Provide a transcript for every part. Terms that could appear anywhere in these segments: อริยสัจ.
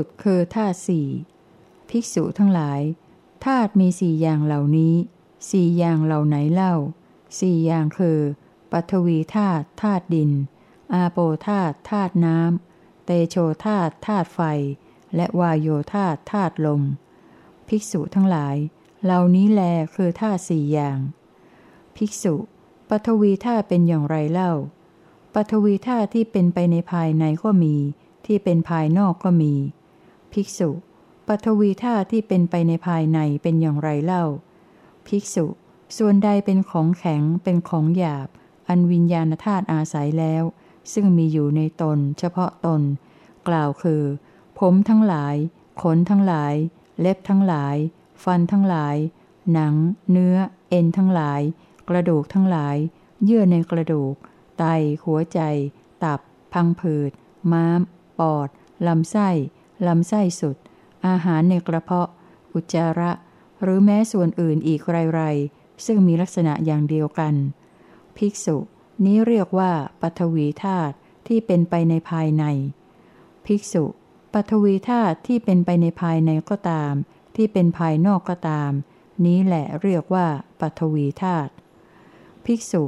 ดคือธาตุสี่ภิกษุทั้งหลายธาตุมีสี่อย่างเหล่านี้สี่อย่างเหล่าไหนเล่าสี่อย่างคือปฐวีธาตุธาตุดินอาโปธาตุธาตุน้ำเตโชธาตุธาตุไฟและวายโยธาตุธาตุลมภิกษุทั้งหลายเหล่านี้แลคือธาตุสี่อย่างภิกษุปฐวีธาตุเป็นอย่างไรเล่าปฐวีธาตุที่เป็นไปในภายในก็มีที่เป็นภายนอกก็มีภิกษุปฐวีธาตุที่เป็นไปในภายในเป็นอย่างไรเล่าภิกษุส่วนใดเป็นของแข็งเป็นของหยาบอันวิญญาณธาตุอาศัยแล้วซึ่งมีอยู่ในตนเฉพาะตนกล่าวคือผมทั้งหลายขนทั้งหลายเล็บทั้งหลายฟันทั้งหลายหนังเนื้อเอ็นทั้งหลายกระดูกทั้งหลายเยื่อในกระดูกไตหัวใจตับพังผืดม้ามปอดลำไส้สุดอาหารในกระเพาะอุจจาระหรือแม้ส่วนอื่นอีกไรๆซึ่งมีลักษณะอย่างเดียวกันภิกษุนี้เรียกว่าปฐวีธาตุที่เป็นไปในภายในภิกษุปฐวีธาตุที่เป็นไปในภายในก็ตามที่เป็นภายนอกก็ตามนี้แหละเรียกว่าปฐวีธาตุภิกษุ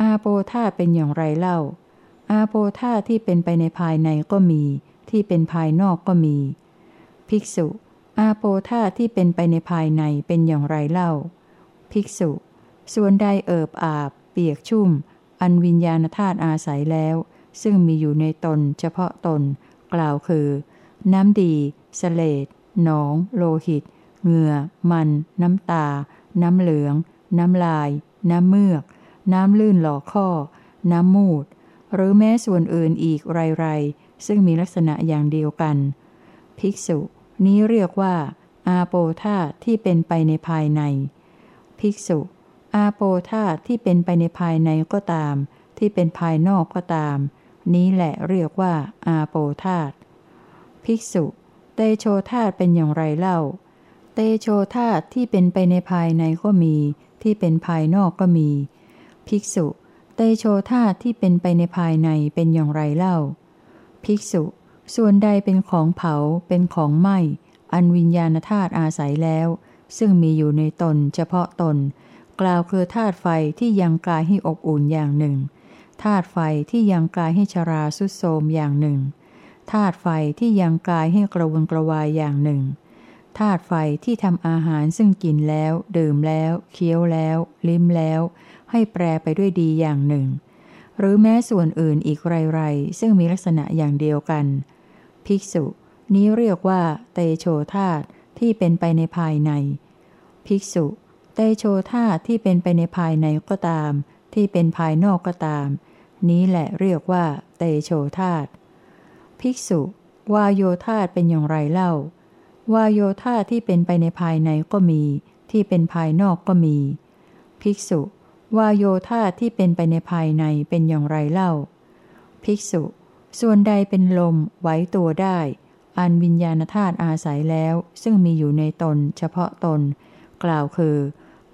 อาโปธาตุเป็นอย่างไรเล่าอาโปธาตุที่เป็นไปในภายในก็มีที่เป็นภายนอกก็มีภิกษุอาโปธาตุที่เป็นไปในภายในเป็นอย่างไรเล่าภิกษุส่วนใดเอิบอาบเปียกชุ่มอันวิญญาณธาตุอาศัยแล้วซึ่งมีอยู่ในตนเฉพาะตนกล่าวคือน้ำดีเสลดหนองโลหิตเหงื่อมันน้ำตาน้ำเหลืองน้ำลายน้ำเมือกน้ำลื่นหล่อข้อน้ำมูดหรือแม้ส่วนอื่นอีกไรๆซึ่งมีลักษณะอย่างเดียวกันภิกษุนี้เรียกว่าอาโปธาตุที่เป็นไปในภายในภิกษุอาโปธาตุที่เป็นไปในภายในก็ตามที่เป็นภายนอกก็ตามนี้แหละเรียกว่าอาโปธาตุภิกษุเตโชธาตุเป็นอย่างไรเล่าเตโชธาตุที่เป็นไปในภายในก็มีที่เป็นภายนอกก็มีภิกษุเตโชธาตุที่เป็นไปในภายในเป็นอย่างไรเล่าภิกษุส่วนใดเป็นของเผาเป็นของไหม้อันวิญญาณธาตุอาศัยแล้วซึ่งมีอยู่ในตนเฉพาะตนกล่าวคือธาตุไฟที่ยังกายให้อบอุ่นอย่างหนึ่งธาตุไฟที่ยังกายให้ชราทรุดโทรมอย่างหนึ่งธาตุไฟที่ยังกายให้กระวนกระวายอย่างหนึ่งธาตุไฟที่ทำอาหารซึ่งกินแล้วดื่มแล้วเคี้ยวแล้วลิ้มแล้วให้แปรไปด้วยดีอย่างหนึ่งหรือแม้ส่วนอื่นอีกไรๆซึ่งมีลักษณะอย่างเดียวกันภิกษุนี้เรียกว่าเตโชธาตุที่เป็นไปในภายในภิกษุเตโชธาตุที่เป็นไปในภายในก็ตามที่เป็นภายนอกก็ตามนี้แหละเรียกว่าเตโชธาตุภิกษุวาโยธาตุเป็นอย่างไรเล่าวาโยธาตุที่เป็นไปในภายในก็มีที่เป็นภายนอกก็มีภิกษุวาโยธาตุที่เป็นไปในภายในเป็นอย่างไรเล่าภิกษุส่วนใดเป็นลมไหวตัวได้อันวิญญาณธาตุอาศัยแล้วซึ่งมีอยู่ในตนเฉพาะตนกล่าวคือ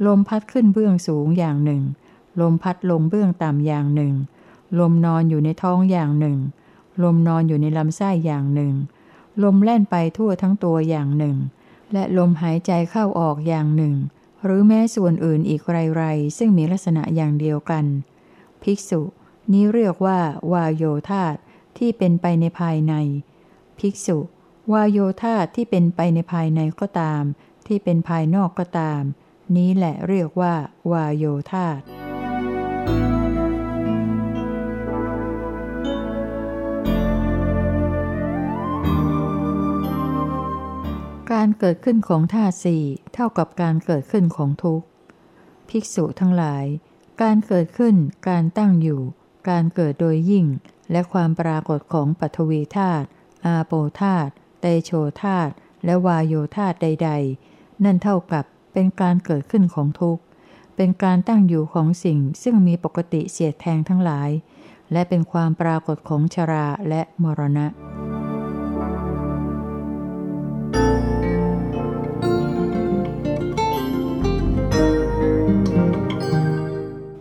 ลมพัดขึ้นเบื้องสูงอย่างหนึ่งลมพัดลงเบื้องต่ำอย่างหนึ่งลมนอนอยู่ในท้องอย่างหนึ่งลมนอนอยู่ในลำไส้อย่างหนึ่งลมแล่นไปทั่วทั้งตัวอย่างหนึ่งและลมหายใจเข้าออกอย่างหนึ่งหรือแม้ส่วนอื่นอีกไรๆซึ่งมีลักษณะอย่างเดียวกันภิกษุนี้เรียกว่าวาโยธาตุที่เป็นไปในภายในภิกษุวาโยธาตุที่เป็นไปในภายในก็ตามที่เป็นภายนอกก็ตามนี้แหละเรียกว่าวาโยธาตุการเกิดขึ้นของธาตุสี่เท่ากับการเกิดขึ้นของทุกข์ภิกษุทั้งหลายการเกิดขึ้นการตั้งอยู่การเกิดโดยยิ่งและความปรากฏของปฐวีธาตุอาโปธาตุเตโชธาตุและวาโยธาตุใดๆนั่นเท่ากับเป็นการเกิดขึ้นของทุกข์เป็นการตั้งอยู่ของสิ่งซึ่งมีปกติเสียดแทงทั้งหลายและเป็นความปรากฏของชราและมรณะ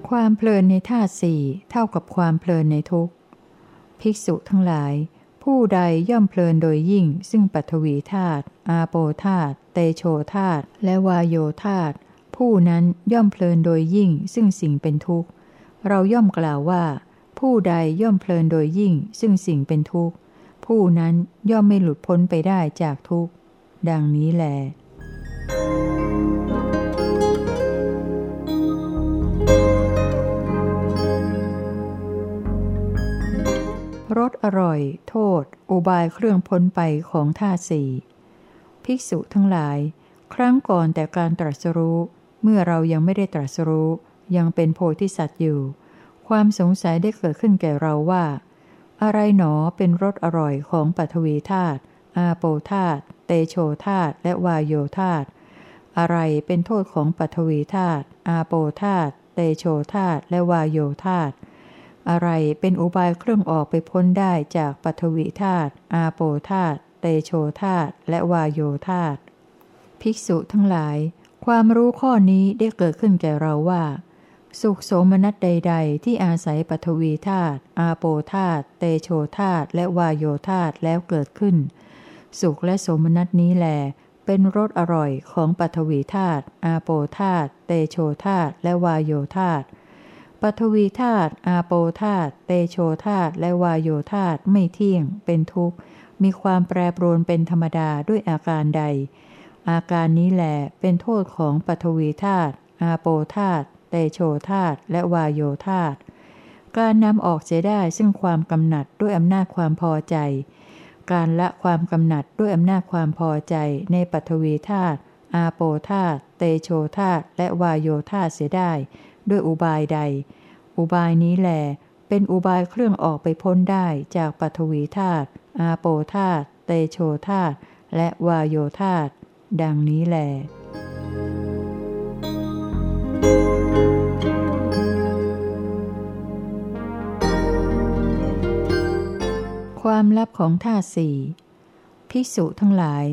ความเพลินในธาตุสี่เท่ากับความเพลินในทุกข์ภิกษุทั้งหลาย ผู้ใดย่อมเพลินโดยยิ่งซึ่งปฐวีธาตุอาโปธาตุเตโชธาตุและวายโยธาตุผู้นั้นย่อมเพลินโดยยิ่งซึ่งสิ่งเป็นทุกข์เราย่อมกล่าวว่าผู้ใดย่อมเพลินโดยยิ่งซึ่งสิ่งเป็นทุกข์ผู้นั้นย่อมไม่หลุดพ้นไปได้จากทุกข์ดังนี้แลรสอร่อยโทษอุบายเครื่องพ้นไปของธาตุสี่ภิกษุทั้งหลายครั้งก่อนแต่การตรัสรู้เมื่อเรายังไม่ได้ตรัสรู้ยังเป็นโพธิสัตว์อยู่ความสงสัยได้เกิดขึ้นแก่เราว่าอะไรหนอเป็นรสอร่อยของปฐวีธาตุอาโปธาตุเตโชธาตุและวายโยธาตุอะไรเป็นโทษของปฐวีธาตุอาโปธาตุเตโชธาตุและวายโยธาตุอะไรเป็นอุบายเครื่องออกไปพ้นได้จากปฐวีธาตุอาโปธาตุเตโชธาตุและวายโยธาตุภิกษุทั้งหลายความรู้ข้อนี้ได้เกิดขึ้นแก่เราว่าสุขโสมนัสใดๆที่อาศัยปฐวีธาตุอาโปธาตุเตโชธาตุและวายโยธาตุแล้วเกิดขึ้นสุขและโสมนัสนี้แลเป็นรสอร่อยของปฐวีธาตุอาโปธาตุเตโชธาตุและวายโยธาตุปฐวีธาตุอาโปธาตุเตโชธาตุและวายโยธาตุไม่เที่ยงเป็นทุกข์มีความแปรปรวนเป็นธรรมดาด้วยอาการใดอาการนี้แลเป็นโทษของปฐวีธาตุอาโปธาตุเตโชธาตุและวายโยธาตุการนำออกเสียได้ซึ่งความกำหนัดด้วยอำนาจความพอใจการละความกำหนัดด้วยอำนาจความพอใจในปฐวีธาตุอาโปธาตุเตโชธาตุและวายโยธาตุเสียได้ด้วยอุบายใดอุบายนี้แลเป็นอุบายเครื่องออกไปพ้นได้จากปฐวีธาตุอาโปธาตุเตโชธาตุและวายโยธาตุดังนี้แลความลับของธาตุสี่ภิกษุทั้งหลาย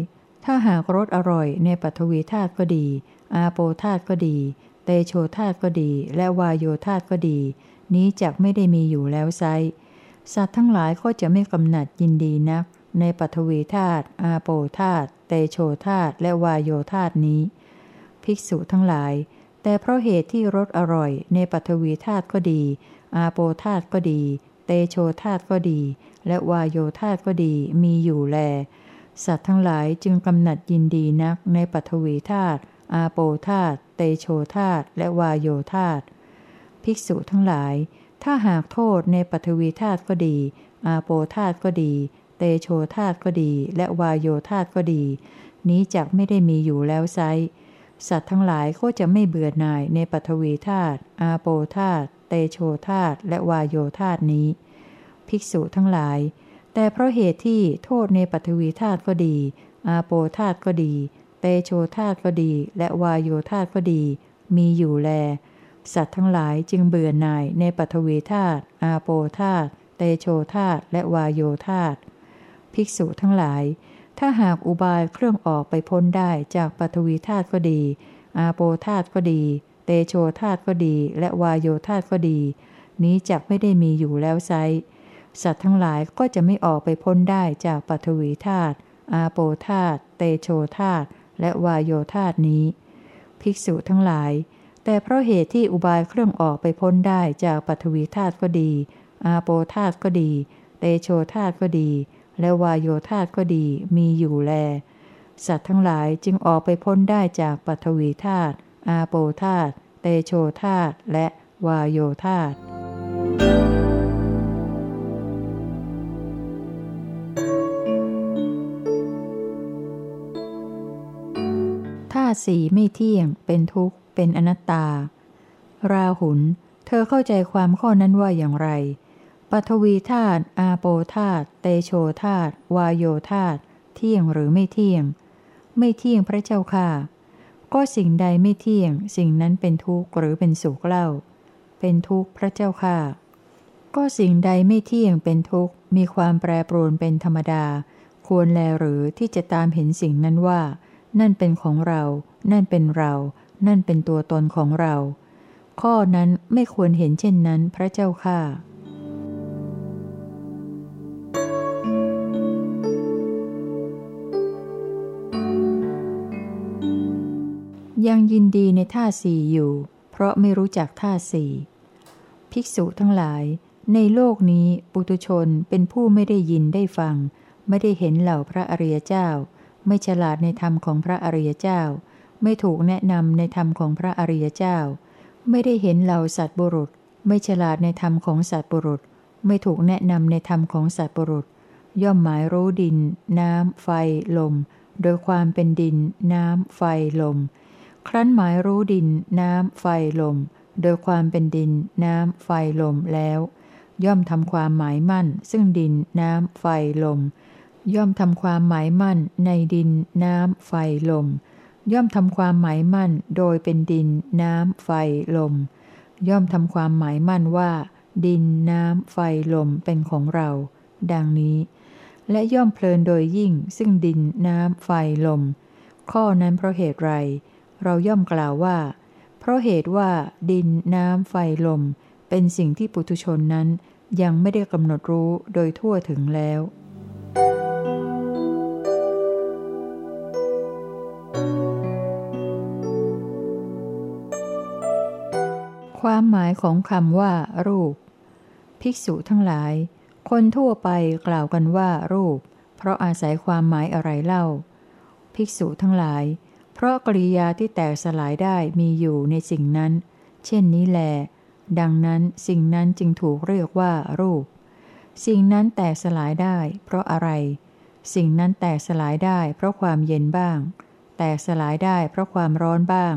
ถ้าหากรสอร่อยในปฐวีธาตุก็ดีอาโปธาตุก็ดีเตโชธาตุก็ดีและวายโยธาตุก็ดีนี้จักไม่ได้มีอยู่แล้วไซสัตว์ทั้งหลายก็จะไม่กำหนัดยินดีนักในปฐวีธาตุอาโปธาตุเตโชธาตุและวายโยธาตุนี้ภิกษุทั้งหลายแต่เพราะเหตุที่รสอร่อยในปฐวีธาตุก็ดีอาโปธาตุก็ดีเตโชธาตุก็ดีและวายโยธาตุก็ดีมีอยู่แลสัตว์ทั้งหลายจึงกำหนัดยินดีนักในปฐวีธาตุอาโปธาตุเตโชธาตุและวายโยธาตุภิกษุทั้งหลายถ้าหากโทษในปฐวีธาตุก็ดีอาโปธาตุก็ดีเตโชธาตุก็ดีและวายโยธาตุก็ดีนี้จักไม่ได้มีอยู่แล้วไซสัตว์ทั้งหลายก็จะไม่เบื่อหน่ายในปฐวีธาตุอาโปธาตุเตโชธาตุและวายโยธาตุนี้ภิกษุทั้งหลายแต่เพราะเหตุที่โทษในปฐวีธาตุก็ดีอาโปธาตุก็ดีเตโชธาตุก็ดีและวายโยธาตุก็ดีมีอยู่แลสัตว์ทั้งหลายจึงเบื่อหน่ายในปฐวีธาตุอาโปธาตุเตโชธาตุและวายโยธาตุภิกษุทั้งหลายถ้าหากอุบายเครื่องออกไปพ้นได้จากปฐวีธาตุก็ดีอาโปธาตุก็ดีเตโชธาตุก็ดีและวายโยธาตุก็ดีนี้จักไม่ได้มีอยู่แล้วไซสัตว์ทั้งหลายก็จะไม่ออกไปพ้นได้จากปฐวีธาตุอาโปธาตุเตโชธาตุและวายโยธาตุนี้ภิกษุทั้งหลายแต่เพราะเหตุที่อุบายเครื่องออกไปพ้นได้จากปฐวีธาตุก็ดีอาโปธาตุก็ดีเตโชธาตุก็ดีและวายโยธาตุก็ดีมีอยู่แลสัตว์ทั้งหลายจึงออกไปพ้นได้จากปฐวีธาตุอาโปธาตุเตโชธาตุและวายโยธาตุธาตุสี่ไม่เที่ยงเป็นทุกข์เป็นอนัตตาราหุลเธอเข้าใจความข้อนั้นว่าอย่างไรปฐวีธาตุอาโปธาตุเตโชธาตุวายโยธาตุเที่ยงหรือไม่เที่ยงไม่เที่ยงพระเจ้าค่ะก็สิ่งใดไม่เที่ยงสิ่งนั้นเป็นทุกข์หรือเป็นสุขเล่าเป็นทุกข์พระเจ้าค่ะก็สิ่งใดไม่เที่ยงเป็นทุกข์มีความแปรปรวนเป็นธรรมดาควรแลหรือที่จะตามเห็นสิ่งนั้นว่านั่นเป็นของเรานั่นเป็นเรานั่นเป็นตัวตนของเราข้อนั้นไม่ควรเห็นเช่นนั้นพระเจ้าข้า ยังยินดีในธาตุสี่อยู่เพราะไม่รู้จักธาตุสี่ภิกษุทั้งหลายในโลกนี้ปุถุชนเป็นผู้ไม่ได้ยินได้ฟังไม่ได้เห็นเหล่าพระอริยเจ้าไม่ฉลาดในธรรมของพระอริยเจ้าไม่ถูกแนะนำในธรรมของพระอริยเจ้าไม่ได้เห็นเหล่าสัตบุรุษไม่ฉลาดในธรรมของสัตบุรุษไม่ถูกแนะนำในธรรมของสัตบุรุษย่อมหมายรู้ดินน้ำไฟลมโดยความเป็นดินน้ำไฟลมครั้นหมายรู้ดินน้ำไฟลมโดยความเป็นดินน้ำไฟลมแล้วย่อมทำความหมายมั่นซึ่งดินน้ำไฟลมย่อมทำความหมายมั่นในดินน้ำไฟลมย่อมทำความหมายมั่นโดยเป็นดินน้ำไฟลมย่อมทำความหมายมั่นว่าดินน้ำไฟลมเป็นของเราดังนี้และย่อมเพลินโดยยิ่งซึ่งดินน้ำไฟลมข้อนั้นเพราะเหตุไรเราย่อมกล่าวว่าเพราะเหตุว่าดินน้ำไฟลมเป็นสิ่งที่ปุถุชนนั้นยังไม่ได้กำหนดรู้โดยทั่วถึงแล้วความหมายของคำว่ารูปภิกษุทั้งหลายคนทั่วไปกล่าวกันว่ารูปเพราะอาศัยความหมายอะไรเล่าภิกษุทั้งหลายเพราะกริยาที่แตกสลายได้มีอยู่ในสิ่งนั้นเช่นนี้แลดังนั้นสิ่งนั้นจึงถูกเรียกว่ารูปสิ่งนั้นแตกสลายได้เพราะอะไรสิ่งนั้นแตกสลายได้เพราะความเย็นบ้างแตกสลายได้เพราะความร้อนบ้าง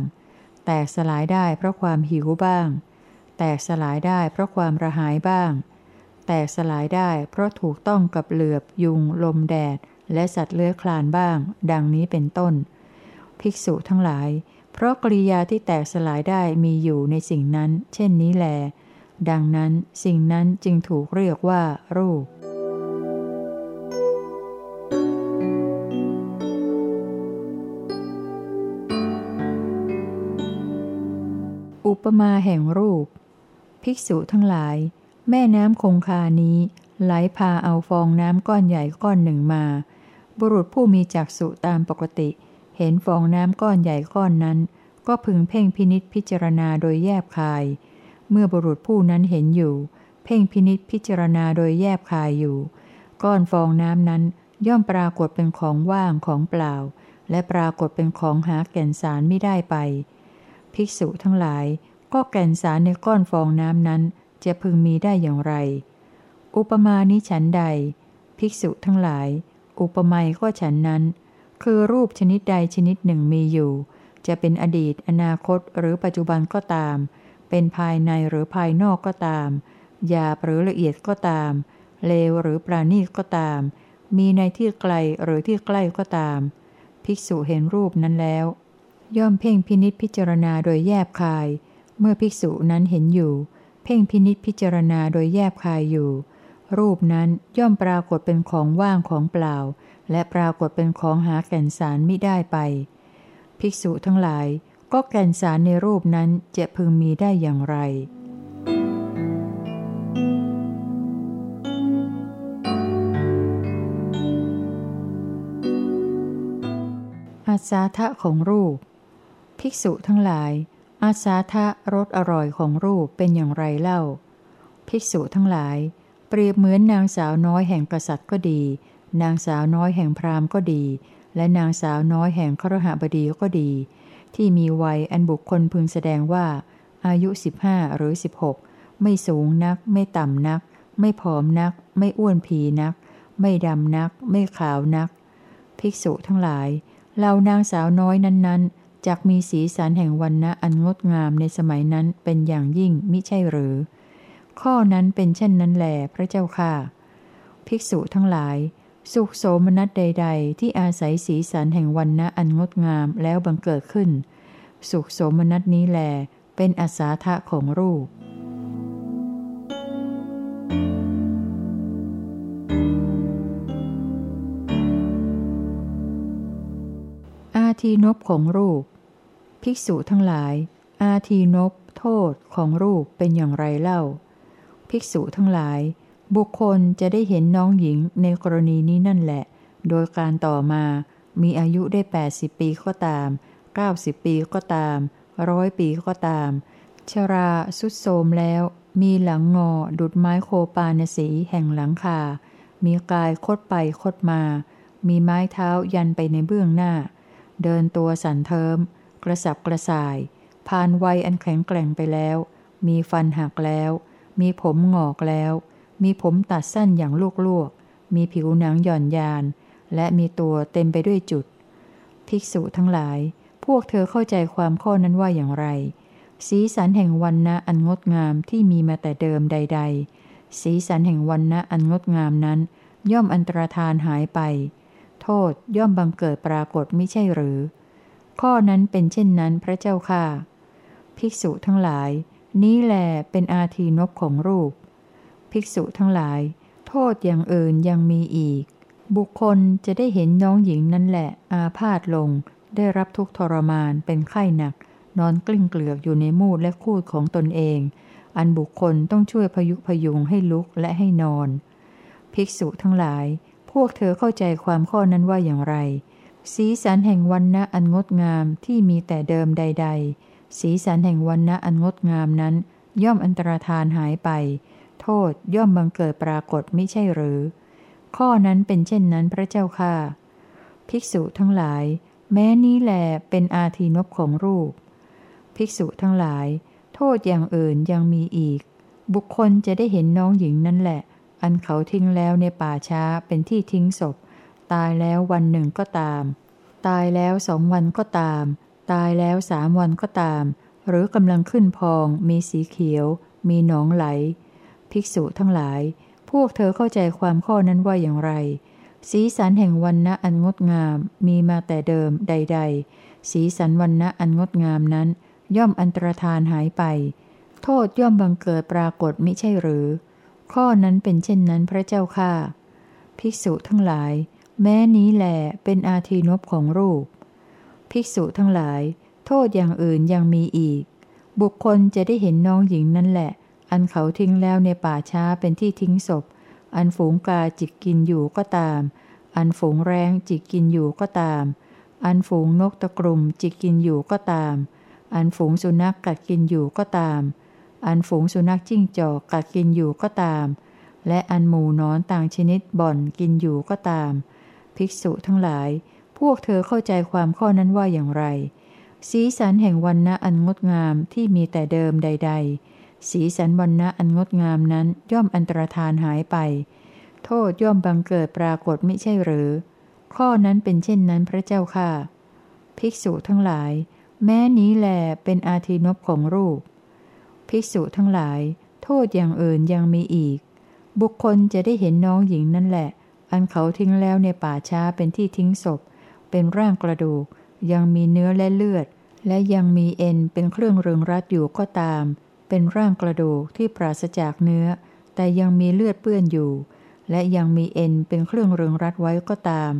แตกสลายได้เพราะความหิวบ้างแตกสลายได้เพราะความระหายบ้างแตกสลายได้เพราะถูกต้องกับเหลือบยุงลมแดดและสัตว์เลื้อยคลานบ้างดังนี้เป็นต้นภิกษุทั้งหลายเพราะกริยาที่แตกสลายได้มีอยู่ในสิ่งนั้นเช่นนี้แลดังนั้นสิ่งนั้นจึงถูกเรียกว่ารูปอุปมาแห่งรูปภิกษุทั้งหลายแม่น้ำคงคานี้ไหลพาเอาฟองน้ำก้อนใหญ่ก้อนหนึ่งมาบุรุษผู้มีจักษุตามปกติเห็นฟองน้ำก้อนใหญ่ก้อนนั้นก็พึงเพ่งพินิจพิจารณาโดยแยบคายเมื่อบุรุษผู้นั้นเห็นอยู่เพ่งพินิจพิจารณาโดยแยบคายอยู่ก้อนฟองน้ำนั้นย่อมปรากฏเป็นของว่างของเปล่าและปรากฏเป็นของหาแก่นสารไม่ได้ไปภิกษุทั้งหลายก็แก่นสารในก้อนฟองน้ำนั้นจะพึงมีได้อย่างไรอุปมานี้ฉันใดภิกษุทั้งหลายอุปไมยก็ฉันนั้นคือรูปชนิดใดชนิดหนึ่งมีอยู่จะเป็นอดีตอนาคตหรือปัจจุบันก็ตามเป็นภายในหรือภายนอกก็ตามหยาบหรือละเอียดก็ตามเลวหรือประณีตก็ตามมีในที่ไกลหรือที่ใกล้ก็ตามภิกษุเห็นรูปนั้นแล้วย่อมเพ่งพินิจพิจารณาโดยแยบคายเมื่อภิกษุนั้นเห็นอยู่เพ่งพินิจพิจารณาโดยแยบคายอยู่รูปนั้นย่อมปรากฏเป็นของว่างของเปล่าและปรากฏเป็นของหาแก่นสารมิได้ไปภิกษุทั้งหลายก็แก่นสารในรูปนั้นจะพึงมีได้อย่างไรอาสาทะของรูปภิกษุทั้งหลายอาสาทะรสอร่อยของรูปเป็นอย่างไรเล่าภิกษุทั้งหลายเปรียบเหมือนนางสาวน้อยแห่งกษัตริย์ก็ดีนางสาวน้อยแห่งพราหมณ์ก็ดีและนางสาวน้อยแห่งคฤหบดีก็ดีที่มีวัยอันบุคคลพึงแสดงว่าอายุ15หรือ16ไม่สูงนักไม่ต่ำนักไม่ผอมนักไม่อ้วนผีนักไม่ดำนักไม่ขาวนักภิกษุทั้งหลายเหล่านางสาวน้อยนั้นๆจักมีสีสันแห่งวรรณะอันงดงามในสมัยนั้นเป็นอย่างยิ่งมิใช่หรือข้อนั้นเป็นเช่นนั้นแหลพระเจ้าค่ะภิกษุทั้งหลายสุขโสมนัสใดๆที่อาศัยสีสันแห่งวรรณะอันงดงามแล้วบังเกิดขึ้นสุขโสมนัสนี้แลเป็นอาสาทะของรูปอาทีนพของรูปภิกษุทั้งหลายอาทีนพโทษของรูปเป็นอย่างไรเล่าภิกษุทั้งหลายบุคคลจะได้เห็นน้องหญิงในกรณีนี้นั่นแหละโดยการต่อมามีอายุได้80ปีก็ตาม 90 ปีก็ตาม100 ปีก็ตามชราสุดโทรมแล้วมีหลังงอดุจไม้โคปานสีแห่งหลังคามีกายคดไปคดมามีไม้เท้ายันไปในเบื้องหน้าเดินตัวสั่นเทิมกระสับกระส่ายผ่านวัยอันแข็งแกร่งไปแล้วมีฟันหักแล้วมีผมงอกแล้วมีผมตัดสั้นอย่างลวกๆมีผิวหนังหย่อนยานและมีตัวเต็มไปด้วยจุดภิกษุทั้งหลายพวกเธอเข้าใจความข้อนั้นว่าอย่างไรสีสันแห่งวรรณะอันงดงามที่มีมาแต่เดิมใดๆสีสันแห่งวรรณะอันงดงามนั้นย่อมอันตรธานหายไปโทษย่อมบังเกิดปรากฏมิใช่หรือข้อนั้นเป็นเช่นนั้นพระเจ้าข้าภิกษุทั้งหลายนี้แลเป็นอาทีนพของรูปภิกษุทั้งหลายโทษอย่างอื่นยังมีอีกบุคคลจะได้เห็นน้องหญิงนั้นแหละอาพาธลงได้รับทุกทรมานเป็นไข้หนักนอนกลิ้งเกลือกอยู่ในมูดและคูดของตนเองอันบุคคลต้องช่วยพยุพยุงให้ลุกและให้นอนภิกษุทั้งหลายพวกเธอเข้าใจความข้อนั้นว่าอย่างไรสีสันแห่งวรรณะอันงดงามที่มีแต่เดิมใดๆสีสันแห่งวรรณะอันงดงามนั้นย่อมอันตรธานหายไปโทษย่อมบังเกิดปรากฏมิใช่หรือข้อนั้นเป็นเช่นนั้นพระเจ้าข้าภิกษุทั้งหลายแม้นี้แลเป็นอาทีนพของรูปภิกษุทั้งหลายโทษอย่างอื่นยังมีอีกบุคคลจะได้เห็นน้องหญิงนั้นแหละอันเขาทิ้งแล้วในป่าช้าเป็นที่ทิ้งศพตายแล้ววันหนึ่งก็ตามตายแล้ว2 วันก็ตามตายแล้ว3 วันก็ตามหรือกำลังขึ้นพองมีสีเขียวมีหนองไหลภิกษุทั้งหลายพวกเธอเข้าใจความข้อนั้นว่าอย่างไรสีสันแห่งวรรณะอันงดงามมีมาแต่เดิมใดๆสีสันวรรณะอันงดงามนั้นย่อมอันตรธานหายไปโทษย่อมบังเกิดปรากฏมิใช่หรือข้อนั้นเป็นเช่นนั้นพระเจ้าข้าภิกษุทั้งหลายแม้นี้แลเป็นอาทีนพของรูปภิกษุทั้งหลายโทษอย่างอื่นยังมีอีกบุคคลจะได้เห็นน้องหญิงนั้นแหละอันเขาทิ้งแล้วในป่าช้าเป็นที่ทิ้งศพอันฝูงกาจิกกินอยู่ก็ตามอันฝูงแร้งจิกกินอยู่ก็ตามอันฝูงนกตะกรุมจิกกินอยู่ก็ตามอันฝูงสุนัขกัดกินอยู่ก็ตามอันฝูงสุนัขจิ้งจอกกัดกินอยู่ก็ตามและอันหมู่นอนต่างชนิดบ่อนกินอยู่ก็ตามภิกษุทั้งหลายพวกเธอเข้าใจความข้อนั้นว่าอย่างไรสีสันแห่งวรรณะอันงดงามที่มีแต่เดิมใดๆสีสันวรรณะอันงดงามนั้นย่อมอันตรธานหายไปโทษย่อมบังเกิดปรากฏมิใช่หรือข้อนั้นเป็นเช่นนั้นพระเจ้าข้าภิกษุทั้งหลายแม้นี้แลเป็นอาทินพของรูปภิกษุทั้งหลายโทษอย่างอื่นยังมีอีกบุคคลจะได้เห็นน้องหญิงนั่นแหละอันเขาทิ้งแล้วในป่าช้าเป็นที่ทิ้งศพเป็นร่างกระดูกยังมีเนื้อและเลือดและยังมีเอ็นเป็นเครื่องเริงรัดอยู่ก็ตามเป็นร่างกระดูกที่ปราศจากเนื้อแต่ยังมีเลือดเปื้อนอยู่และยังมีเอ็นเป็นเครื่องเริงรัดไว้ก็ตาม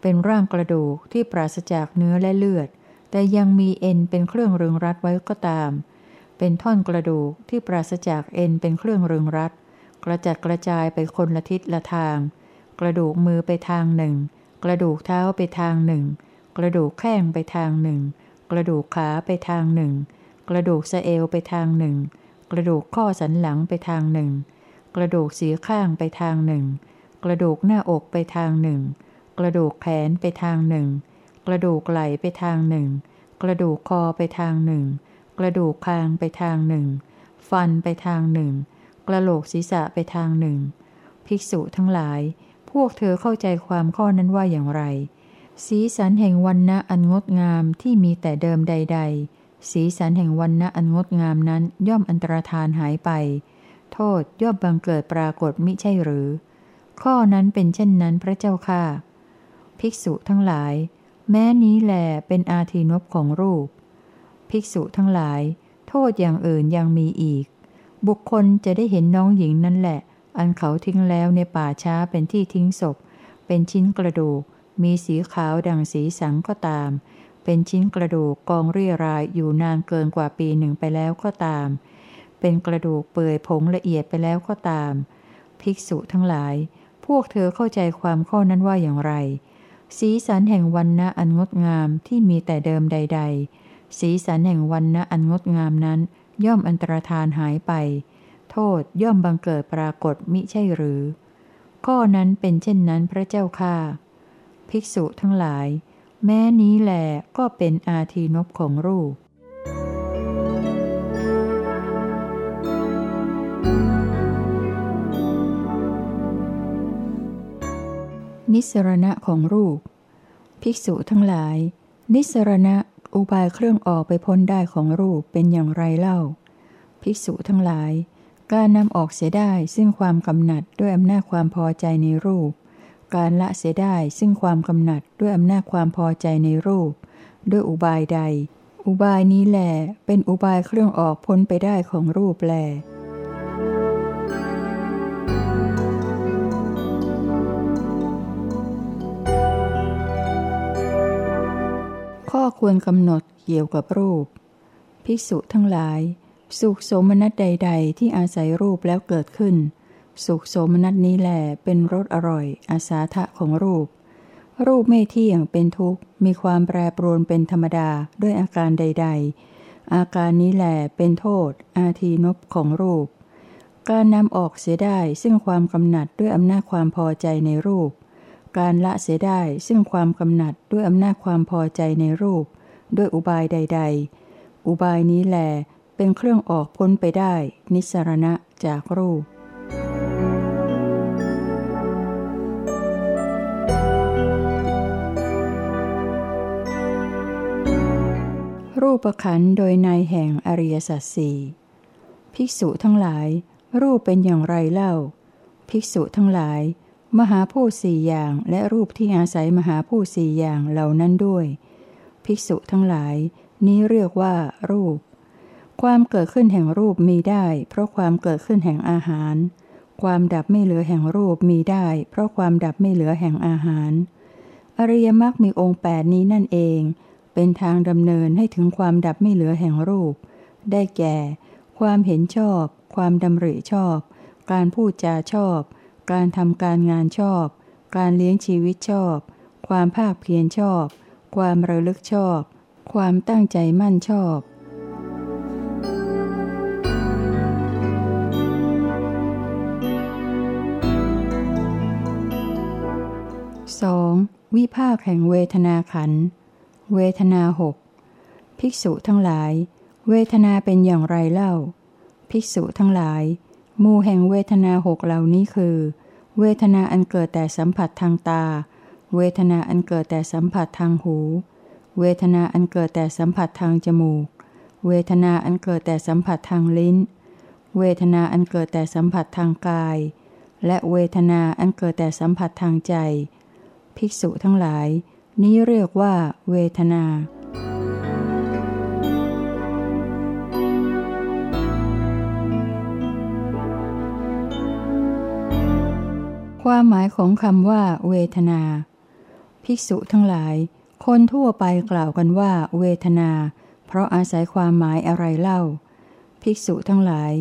เป็นร่างกระดูกที่ปราศจากเนื้อและเลือดแต่ยังมีเอ็นเป็นเครื่องเริงรัดไว้ก็ตามเป็นท่อนกระดูกที่ปราศจากเอ็นเป็นเครื่องเริงรัดกระจัดกระจายไปคนละทิศละทางกระดูกมือไปทางหนึ่งกระดูกเท้าไปทางหนึ่งกระดูกแข้งไปทางหนึ่งกระดูกขาไปทางหนึ่งกระดูกสะเอวไปทางหนึ่งกระดูกข้อสันหลังไปทางหนึ่งกระดูกสีข้างไปทางหนึ่งกระดูกหน้าอกไปทางหนึ่งกระดูกแขนไปทางหนึ่งกระดูกไหล่ไปทางหนึ่งกระดูกคอไปทางหนึ่งกระดูกคางไปทางหนึ่งฟันไปทางหนึ่งกระโหลกศีรษะไปทางหนึ่งภิกษุทั้งหลายพวกเธอเข้าใจความข้อนั้นว่าอย่างไรสีสันแห่งวรรณะอันงดงามที่มีแต่เดิมใดๆสีสันแห่งวรรณะอันงดงามนั้นย่อมอันตรธานหายไปโทษย่อมบังเกิดปรากฏมิใช่หรือข้อนั้นเป็นเช่นนั้นพระเจ้าข้าภิกษุทั้งหลายแม้นี้แลเป็นอาทีนพของรูปภิกษุทั้งหลายโทษอย่างอื่นยังมีอีกบุคคลจะได้เห็นน้องหญิงนั่นแหละอันเขาทิ้งแล้วในป่าช้าเป็นที่ทิ้งศพเป็นชิ้นกระดูกมีสีขาวดังสีสังก็ตามเป็นชิ้นกระดูกกองเรี่ยรายอยู่นานเกินกว่าปีหนึ่งไปแล้วก็ตามเป็นกระดูกเปื่อยผงละเอียดไปแล้วก็ตามภิกษุทั้งหลายพวกเธอเข้าใจความข้อนั้นว่าอย่างไร สีสันแห่งวรรณะอันงดงามที่มีแต่เดิมใดๆสีสันแห่งวรรณะอันงดงามนั้นย่อมอันตรธานหายไปโทษย่อมบังเกิดปรากฏมิใช่หรือข้อนั้นเป็นเช่นนั้นพระเจ้าข้าภิกษุทั้งหลายแม้นี้แลก็เป็นอาทีนพของรูปนิสรณะของรูปภิกษุทั้งหลายนิสรณะอุบายเครื่องออกไปพ้นได้ของรูปเป็นอย่างไรเล่าภิกษุทั้งหลายการนำออกเสียได้ซึ่งความกำหนัดด้วยอำนาจความพอใจในรูปการละเสียได้ซึ่งความกำหนัดด้วยอำนาจความพอใจในรูปด้วยอุบายใดอุบายนี้แหลเป็นอุบายเครื่องออกพ้นไปได้ของรูปแลข้อควรกำหนดเกี่ยวกับรูปภิกษุทั้งหลายสุขโสมนัสใดๆที่อาศัยรูปแล้วเกิดขึ้นสุขโสมนัสนี้แลเป็นรสอร่อยอาสาทะของรูปรูปไม่เที่ยงเป็นทุกข์มีความแปรปรวนเป็นธรรมดาด้วยอาการใดๆอาการนี้แลเป็นโทษอาทีนพของรูปการนำออกเสียได้ซึ่งความกำหนัดด้วยอำนาจความพอใจในรูปการละเสียได้ซึ่งความกำหนัดด้วยอำนาจความพอใจในรูปด้วยอุบายใดๆอุบายนี้แลเป็นเครื่องออกพ้นไปได้นิสรณะจากรูปรูปขันธ์โดยในแห่งอริยสัจสี่ภิกษุทั้งหลายรูปเป็นอย่างไรเล่าภิกษุทั้งหลายมหาภูตสี่อย่างและรูปที่อาศัยมหาภูตสี่อย่างเหล่านั้นด้วยภิกษุทั้งหลายนี้เรียกว่ารูปความเกิดขึ้นแห่งรูปมีได้เพราะความเกิดขึ้นแห่งอาหารความดับไม่เหลือแห่งรูปมีได้เพราะความดับไม่เหลือแห่งอาหารอริยมรรคมีองค์8นี้นั่นเองเป็นทางดำเนินให้ถึงความดับไม่เหลือแห่งรูปได้แก่ความเห็นชอบความดำริชอบการพูดจาชอบการทำการงานชอบการเลี้ยงชีวิตชอบความภาคเพียรชอบความระลึกชอบความตั้งใจมั่นชอบ2. วิภาคแห่งเวทนาขันธ์เวทนา6ภิกษุทั้งหลายเวทนาเป็นอย่างไรเล่าภิกษุทั้งหลายหมู่แห่งเวทนา6เหล่านี้คือเวทนาอันเกิดแต่สัมผัสทางตาเวทนาอันเกิดแต่สัมผัสทางหูเวทนาอันเกิดแต่สัมผัสทางจมูกเวทนาอันเกิดแต่สัมผัสทางลิ้นเวทนาอันเกิดแต่สัมผัสทางกายและเวทนาอันเกิดแต่สัมผัสทางใจภิกษุทั้งหลายนี้เรียกว่าเวทนาความหมายของคำว่าเวทนาภิกษุทั้งหลายคนทั่วไปกล่าวกันว่าเวทนาเพราะอาศัยความหมายอะไรเล่าภิกษุทั้งหลาย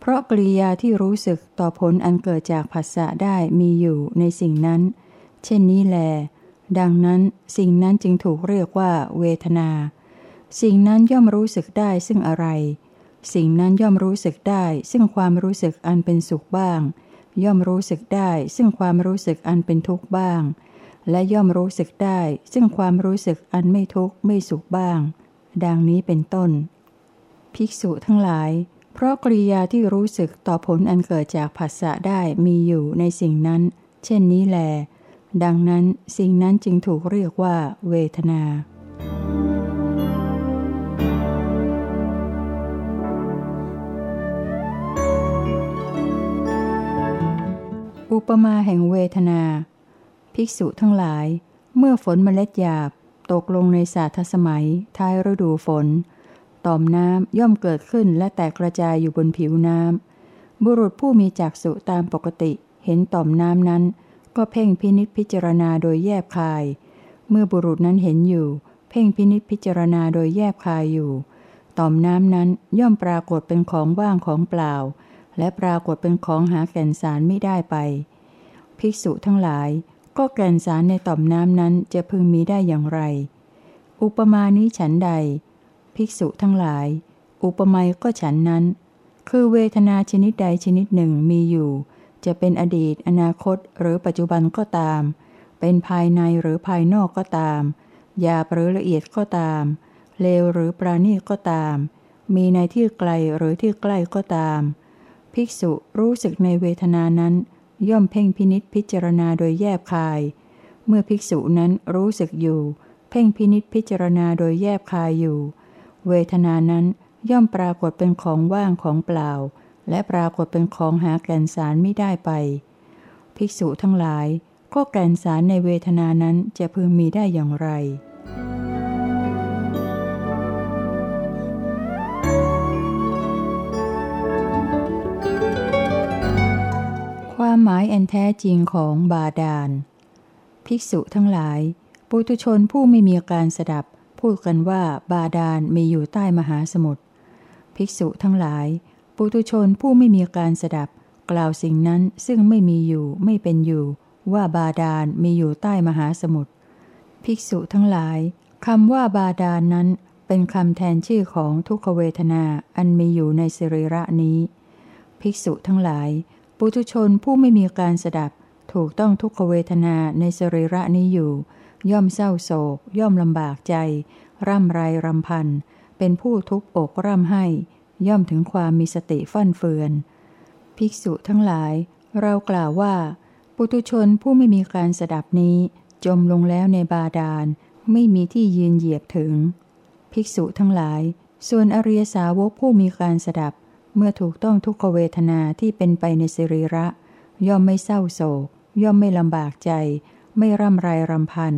เพราะกริยาที่รู้สึกต่อผลอันเกิดจากผัสสะได้มีอยู่ในสิ่งนั้นเช่นนี้แลดังนั้นสิ่งนั้นจึงถูกเรียกว่าเวทนาสิ่งนั้นย่อมรู้สึกได้ซึ่งอะไรสิ่งนั้นย่อมรู้สึกได้ซึ่งความรู้สึกอันเป็นสุขบ้างย่อมรู้สึกได้ซึ่งความรู้สึกอันเป็นทุกข์บ้างและย่อมรู้สึกได้ซึ่งความรู้สึกอันไม่ทุกข์ไม่สุขบ้างดังนี้เป็นต้นภิกษุทั้งหลายเพราะกริยาที่รู้สึกต่อผลอันเกิดจากผัสสะได้มีอยู่ในสิ่งนั้นเช่นนี้แลดังนั้นสิ่งนั้นจึงถูกเรียกว่าเวทนาอุปมาแห่งเวทนาภิกษุทั้งหลายเมื่อฝนเมล็ดหยาบตกลงในสาทสมัยท้ายฤดูฝนต่อมน้ำย่อมเกิดขึ้นและแตกกระจายอยู่บนผิวน้ำบุรุษผู้มีจักษุตามปกติเห็นต่อมน้ำนั้นก็เพ่งพินิจพิจารณาโดยแยบคายเมื่อบุรุษนั้นเห็นอยู่เพ่งพินิจพิจารณาโดยแยบคายอยู่ต่อมน้ำนั้นย่อมปรากฏเป็นของว่างของเปล่าและปรากฏเป็นของหาแก่นสารไม่ได้ไปภิกษุทั้งหลาย ก็แก่นสารในต่อมน้ำนั้นจะพึงมีได้อย่างไรอุปมานี้ฉันใดภิกษุทั้งหลายอุปมาก็ฉันนั้นคือเวทนาชนิดใดชนิดหนึ่งมีอยู่จะเป็นอดีตอนาคตหรือปัจจุบันก็ตามเป็นภายในหรือภายนอกก็ตามหยาบหรือละเอียดก็ตามเลวหรือปราณีตก็ตามมีในที่ไกลหรือที่ใกล้ก็ตามภิกษุรู้สึกในเวทนานั้นย่อมเพ่งพินิจพิจารณาโดยแยบคายเมื่อภิกษุนั้นรู้สึกอยู่เพ่งพินิจพิจารณาโดยแยบคายอยู่เวทนานั้นย่อมปรากฏเป็นของว่างของเปล่าและปรากฏเป็นของหาแก่นสารไม่ได้ไปภิกษุทั้งหลายก็แก่นสารในเวทนานั้นจะพึงมีได้อย่างไรความหมายอันแท้จริงของบาดาลภิกษุทั้งหลายปุถุชนผู้ไม่มีการสดับพูดกันว่าบาดาลมีอยู่ใต้มหาสมุทรภิกษุทั้งหลายปุถุชนผู้ไม่มีการสดับกล่าวสิ่งนั้นซึ่งไม่มีอยู่ไม่เป็นอยู่ว่าบาดาลมีอยู่ใต้มหาสมุทรภิกษุทั้งหลายคำว่าบาดาลนั้นเป็นคำแทนชื่อของทุกขเวทนาอันมีอยู่ในสิริระนี้ภิกษุทั้งหลายปุถุชนผู้ไม่มีการสดับถูกต้องทุกขเวทนาในสิริระนี้อยู่ย่อมเศร้าโศกย่อมลำบากใจร่ำไรรำพันเป็นผู้ทุกข์อกร่ำให้ย่อมถึงความมีสติฟั่นเฟือนภิกษุทั้งหลายเรากล่าวว่าปุถุชนผู้ไม่มีการสดับนี้จมลงแล้วในบาดาลไม่มีที่ยืนเหยียบถึงภิกษุทั้งหลายส่วนอริยสาวกผู้มีการสดับเมื่อถูกต้องทุกขเวทนาที่เป็นไปในสิริระย่อมไม่เศร้าโศกย่อมไม่ลำบากใจไม่ร่ำไรรำพัน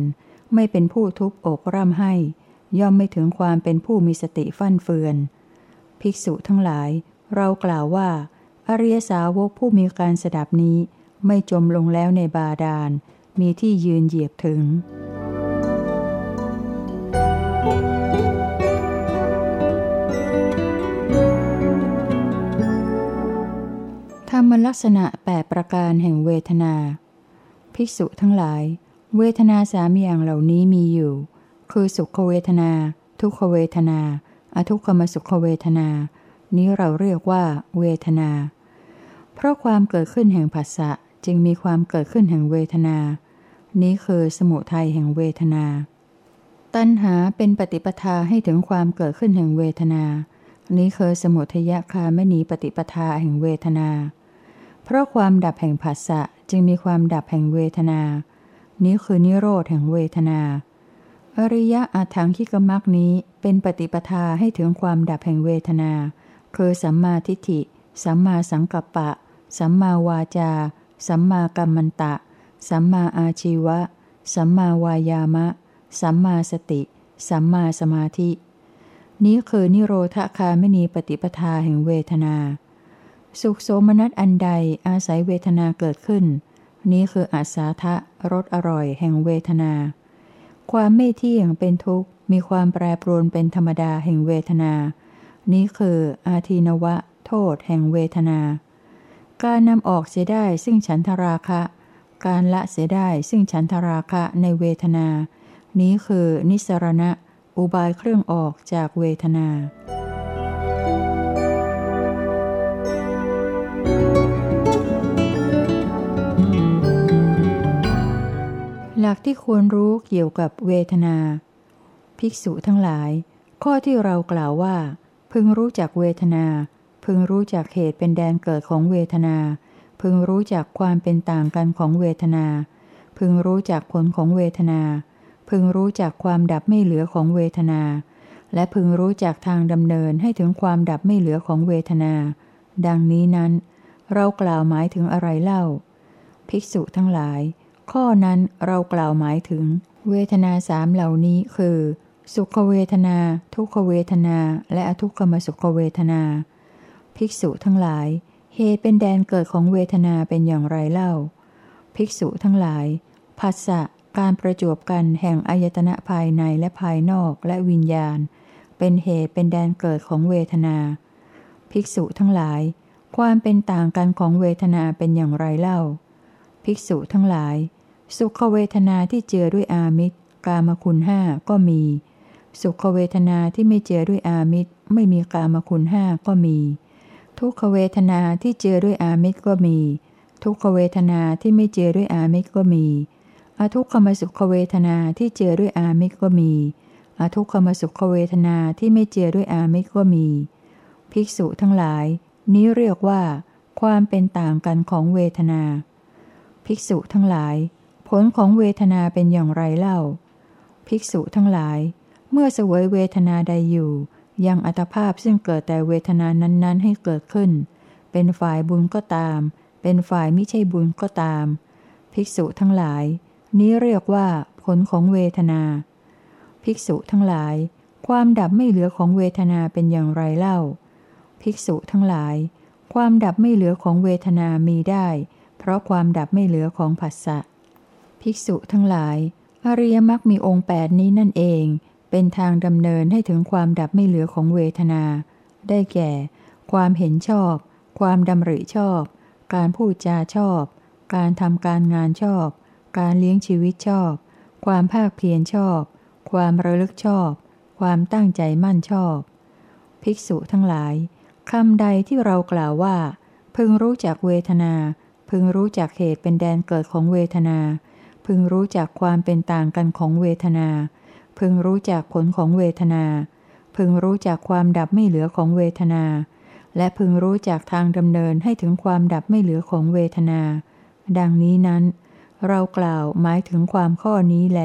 ไม่เป็นผู้ทุบอกร่ำให้ย่อมไม่ถึงความเป็นผู้มีสติฟั่นเฟือนภิกษุทั้งหลายเรากล่าวว่าอริยสาวกผู้มีการสดับนี้ไม่จมลงแล้วในบาดาลมีที่ยืนเหยียบถึงธรรมลักษณะ8ประการแห่งเวทนาภิกษุทั้งหลายเวทนาสามอย่างเหล่านี้มีอยู่คือสุขเวทนาทุกขเวทนาอทุกขมสุขเวทนานี้เราเรียกว่าเวทนาเพราะความเกิดขึ้นแห่งผัสสะจึงมีความเกิดขึ้นแห่งเวทนานี้คือสมุทัยแห่งเวทนาตัณหาเป็นปฏิปทาให้ถึงความเกิดขึ้นแห่งเวทนานี้คือสมุทัยคามนีปฏิปทาแห่งเวทนาเพราะความดับแห่งผัสสะจึงมีความดับแห่งเวทนานี้คือนิโรธแห่งเวทนาอริยอถังคิกมรรคนี้เป็นปฏิปทาให้ถึงความดับแห่งเวทนาคือสัมมาทิฏฐิสัมมาสังกัปปะสัมมาวาจาสัมมากัมมันตะสัมมาอาชีวะสัมมาวายามะสัมมาสติสัมมาสมาธินี้คือนิโรธคามนีปฏิปทาแห่งเวทนาสุขโสมนัสอันใดอาศัยเวทนาเกิดขึ้นนี้คืออาสาทะรสอร่อยแห่งเวทนาความไม่เที่ยงเป็นทุกข์มีความแปรปรวนเป็นธรรมดาแห่งเวทนานี้คืออาทินวะโทษแห่งเวทนาการนำออกเสียได้ซึ่งฉันทราคะการละเสียได้ซึ่งฉันทราคะในเวทนานี้คือนิสรณะอุบายเครื่องออกจากเวทนาหลักที่ควรรู้เกี่ยวกับเวทนาภิกษุทั้งหลายข้อที่เรากล่าวว่าพึงรู้จักเวทนาพึงรู้จักเหตุเป็นแดนเกิดของเวทนาพึงรู้จักความเป็นต่างกันของเวทนาพึงรู้จักผลของเวทนาพึงรู้จักความดับไม่เหลือของเวทนาและพึงรู้จักทางดำเนินให้ถึงความดับไม่เหลือของเวทนาดังนี้นั้นเรากล่าวหมายถึงอะไรเล่าภิกษุทั้งหลายข้อนั้นเรากล่าวหมายถึงเวทนาสามเหล่านี้คือสุขเวทนาทุกขเวทนาและอทุกขมสุขเวทนาภิกษุทั้งหลายเหตุเป็นแดนเกิดของเวทนาเป็นอย่างไรเล่าภิกษุทั้งหลายผัสสะการประจวบกันแห่งอายตนะภายในและภายนอกและวิญญาณเป็นเหตุเป็นแดนเกิดของเวทนาภิกษุทั้งหลายความเป็นต่างกันของเวทนาเป็นอย่างไรเล่าภิกษุทั้งหลาย สุขเวทนาที่เจือด้วยอามิตรกามคุณห้าก็มีสุขเวทนาที่ไม่เจือด้วยอามิตรไม่มีกามคุณห้าก็มีทุกขเวทนาที่เจือด้วยอามิตรก็มีทุกขเวทนาที่ไม่เจือด้วยอามิตรก็มีอทุกขมสุขเวทนาที่เจือด้วยอามิตรก็มีอทุกขมสุขเวทนาที่ไม่เจือด้วยอามิตรก็มีภิกษุทั้งหลายนี้เรียกว่าความเป็นต่างกันของเวทนาภิกษุทั้งหลายผลของเวทนาเป็นอย่างไรเล่าภิกษุทั้งหลายเมื่อเสวยเวทนาใดอยู่ยังอัตภาพซึ่งเกิดแต่เวทนานั้นๆให้เกิดขึ้นเป็นฝ่ายบุญก็ตามเป็นฝ่ายมิใช่บุญก็ตามภิกษุทั้งหลายนี้เรียกว่าผลของเวทนาภิกษุทั้งหลายความดับไม่เหลือของเวทนาเป็นอย่างไรเล่าภิกษุทั้งหลายความดับไม่เหลือของเวทนามีได้เพราะความดับไม่เหลือของผัสสะภิกษุทั้งหลายอริยมรรคมีองค์8นี้นั่นเองเป็นทางดำเนินให้ถึงความดับไม่เหลือของเวทนาได้แก่ความเห็นชอบความดำริชอบการพูดจาชอบการทำการงานชอบการเลี้ยงชีวิตชอบความภาคเพียรชอบความระลึกชอบความตั้งใจมั่นชอบภิกษุทั้งหลายคำใดที่เรากล่าวว่าพึงรู้จักเวทนาพึงรู้จักเหตุเป็นแดนเกิดของเวทนาพึงรู้จักความเป็นต่างกันของเวทนาพึงรู้จักผลของเวทนาพึงรู้จักความดับไม่เหลือของเวทนาและพึงรู้จักทางดำเนินให้ถึงความดับไม่เหลือของเวทนาดังนี้นั้นเรากล่าวหมายถึงความข้อนี้แล